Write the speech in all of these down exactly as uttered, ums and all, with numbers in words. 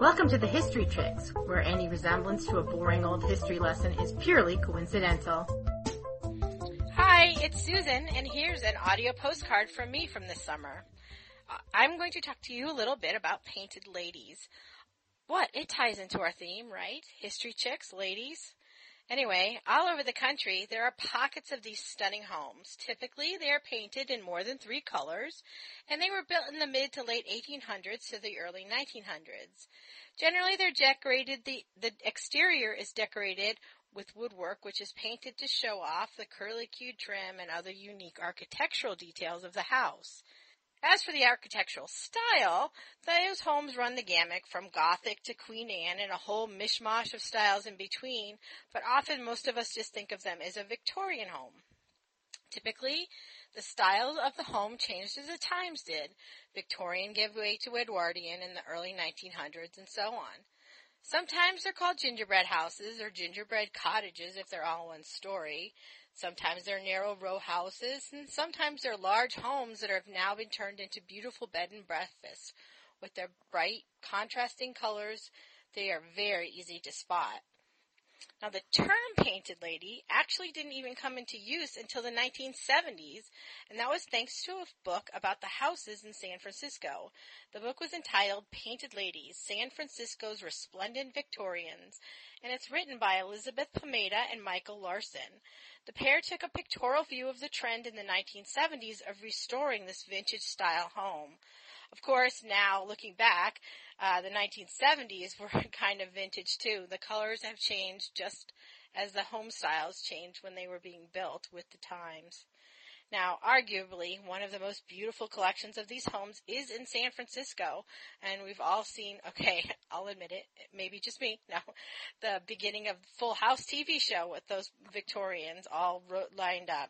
Welcome to the History Tricks, where any resemblance to a boring old history lesson is purely coincidental. Hi, it's Susan, and here's an audio postcard from me from this summer. I'm going to talk to you a little bit about Painted Ladies. What? It ties into our theme, right? History chicks, ladies. Anyway, all over the country, there are pockets of these stunning homes. Typically, they are painted in more than three colors, and they were built in the mid to late eighteen hundreds to the early nineteen hundreds. Generally, they're decorated. The, the exterior is decorated with woodwork, which is painted to show off the curlicued trim and other unique architectural details of the house. As for the architectural style, those homes run the gamut from Gothic to Queen Anne and a whole mishmash of styles in between, but often most of us just think of them as a Victorian home. Typically, the style of the home changed as the times did. Victorian gave way to Edwardian in the early nineteen hundreds and so on. Sometimes they're called gingerbread houses or gingerbread cottages if they're all one story. Sometimes they're narrow row houses, and sometimes they're large homes that have now been turned into beautiful bed and breakfasts. With their bright, contrasting colors, they are very easy to spot. Now, the term Painted Lady actually didn't even come into use until the nineteen seventies, and that was thanks to a book about the houses in San Francisco. The book was entitled Painted Ladies, San Francisco's Resplendent Victorians, and it's written by Elizabeth Pomeda and Michael Larson. The pair took a pictorial view of the trend in the nineteen seventies of restoring this vintage-style home. Of course, now, looking back, uh, the nineteen seventies were kind of vintage, too. The colors have changed just as the home styles changed when they were being built with the times. Now, arguably, one of the most beautiful collections of these homes is in San Francisco, and we've all seen, okay, I'll admit it, maybe just me, no, the beginning of Full House T V show with those Victorians all ro- lined up.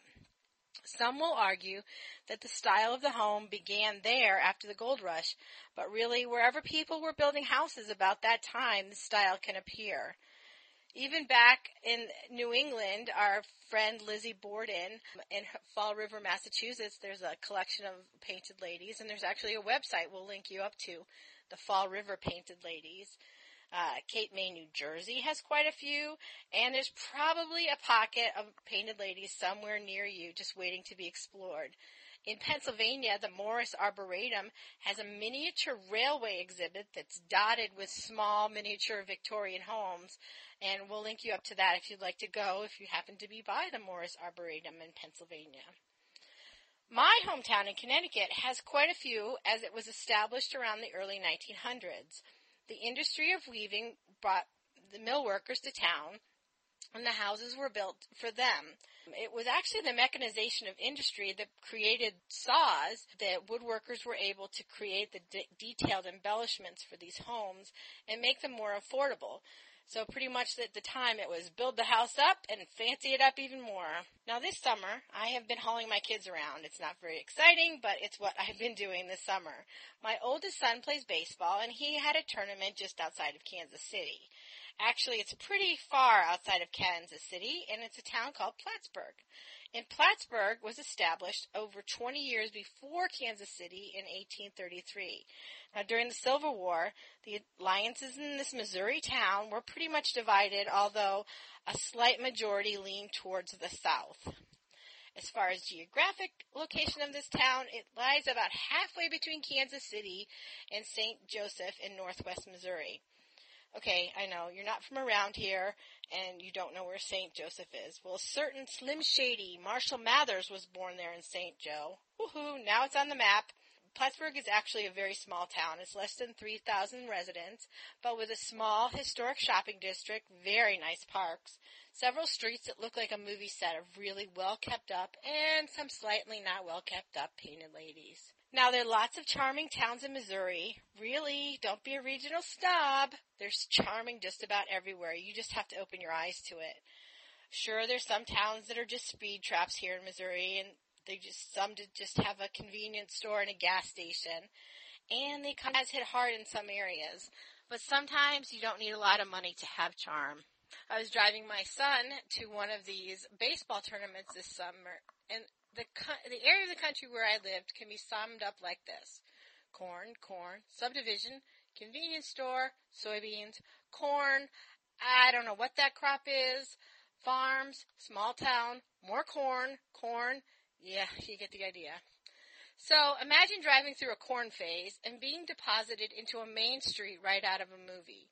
Some will argue that the style of the home began there after the gold rush, but really, wherever people were building houses about that time, the style can appear. Even back in New England, our friend Lizzie Borden in Fall River, Massachusetts, there's a collection of Painted Ladies, and there's actually a website we'll link you up to, the Fall River Painted Ladies. Uh, Cape May, New Jersey has quite a few, and there's probably a pocket of Painted Ladies somewhere near you just waiting to be explored. In Pennsylvania, the Morris Arboretum has a miniature railway exhibit that's dotted with small miniature Victorian homes, and we'll link you up to that if you'd like to go if you happen to be by the Morris Arboretum in Pennsylvania. My hometown in Connecticut has quite a few as it was established around the early nineteen hundreds. The industry of weaving brought the mill workers to town, and the houses were built for them. It was actually the mechanization of industry that created saws that woodworkers were able to create the de- detailed embellishments for these homes and make them more affordable. So pretty much at the time, it was build the house up and fancy it up even more. Now this summer, I have been hauling my kids around. It's not very exciting, but it's what I've been doing this summer. My oldest son plays baseball, and he had a tournament just outside of Kansas City. Actually, it's pretty far outside of Kansas City, and it's a town called Plattsburgh. And Plattsburgh was established over twenty years before Kansas City in eighteen thirty-three. Now, during the Civil War, the alliances in this Missouri town were pretty much divided, although a slight majority leaned towards the South. As far as geographic location of this town, it lies about halfway between Kansas City and Saint Joseph in northwest Missouri. Okay, I know, you're not from around here, and you don't know where Saint Joseph is. Well, a certain Slim Shady, Marshall Mathers, was born there in Saint Joe. Woohoo, now it's on the map. Plattsburgh is actually a very small town. It's less than three thousand residents, but with a small historic shopping district, very nice parks, several streets that look like a movie set of really well kept up, and some slightly not well kept up painted ladies. Now, there are lots of charming towns in Missouri. Really, don't be a regional snob. There's charming just about everywhere. You just have to open your eyes to it. Sure, there's some towns that are just speed traps here in Missouri, and they just some just have a convenience store and a gas station, and they kind of hit hard in some areas. But sometimes you don't need a lot of money to have charm. I was driving my son to one of these baseball tournaments this summer, and The co- the area of the country where I lived can be summed up like this. Corn, corn, subdivision, convenience store, soybeans, corn, I don't know what that crop is, farms, small town, more corn, corn, yeah, you get the idea. So imagine driving through a corn phase and being deposited into a main street right out of a movie.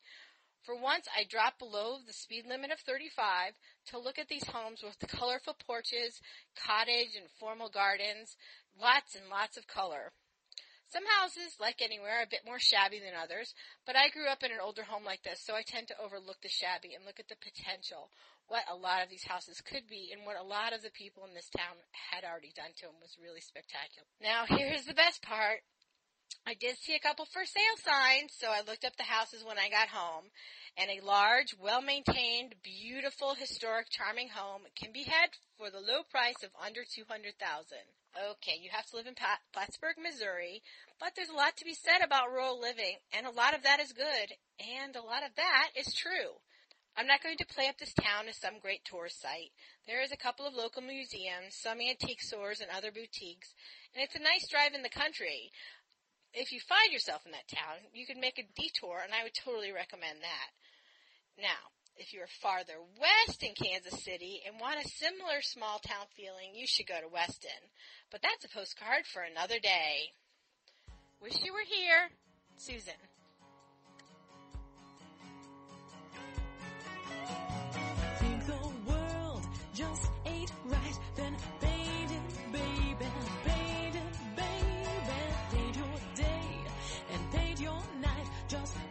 For once, I dropped below the speed limit of thirty-five to look at these homes with the colorful porches, cottage and formal gardens, lots and lots of color. Some houses, like anywhere, are a bit more shabby than others, but I grew up in an older home like this, so I tend to overlook the shabby and look at the potential, what a lot of these houses could be, and what a lot of the people in this town had already done to them was really spectacular. Now, here's the best part. I did see a couple for sale signs, so I looked up the houses when I got home, and a large, well-maintained, beautiful, historic, charming home can be had for the low price of under two hundred thousand dollars. Okay, you have to live in Plattsburgh, Missouri, but there's a lot to be said about rural living, and a lot of that is good, and a lot of that is true. I'm not going to play up this town as some great tourist site. There is a couple of local museums, some antique stores, and other boutiques, and it's a nice drive in the country. If you find yourself in that town, you can make a detour, and I would totally recommend that. Now, if you are farther west in Kansas City and want a similar small town feeling, you should go to Weston. But that's a postcard for another day. Wish you were here, Susan. Think the world just ain't right, then painted, baby, painted. Paint your day and paint your night, just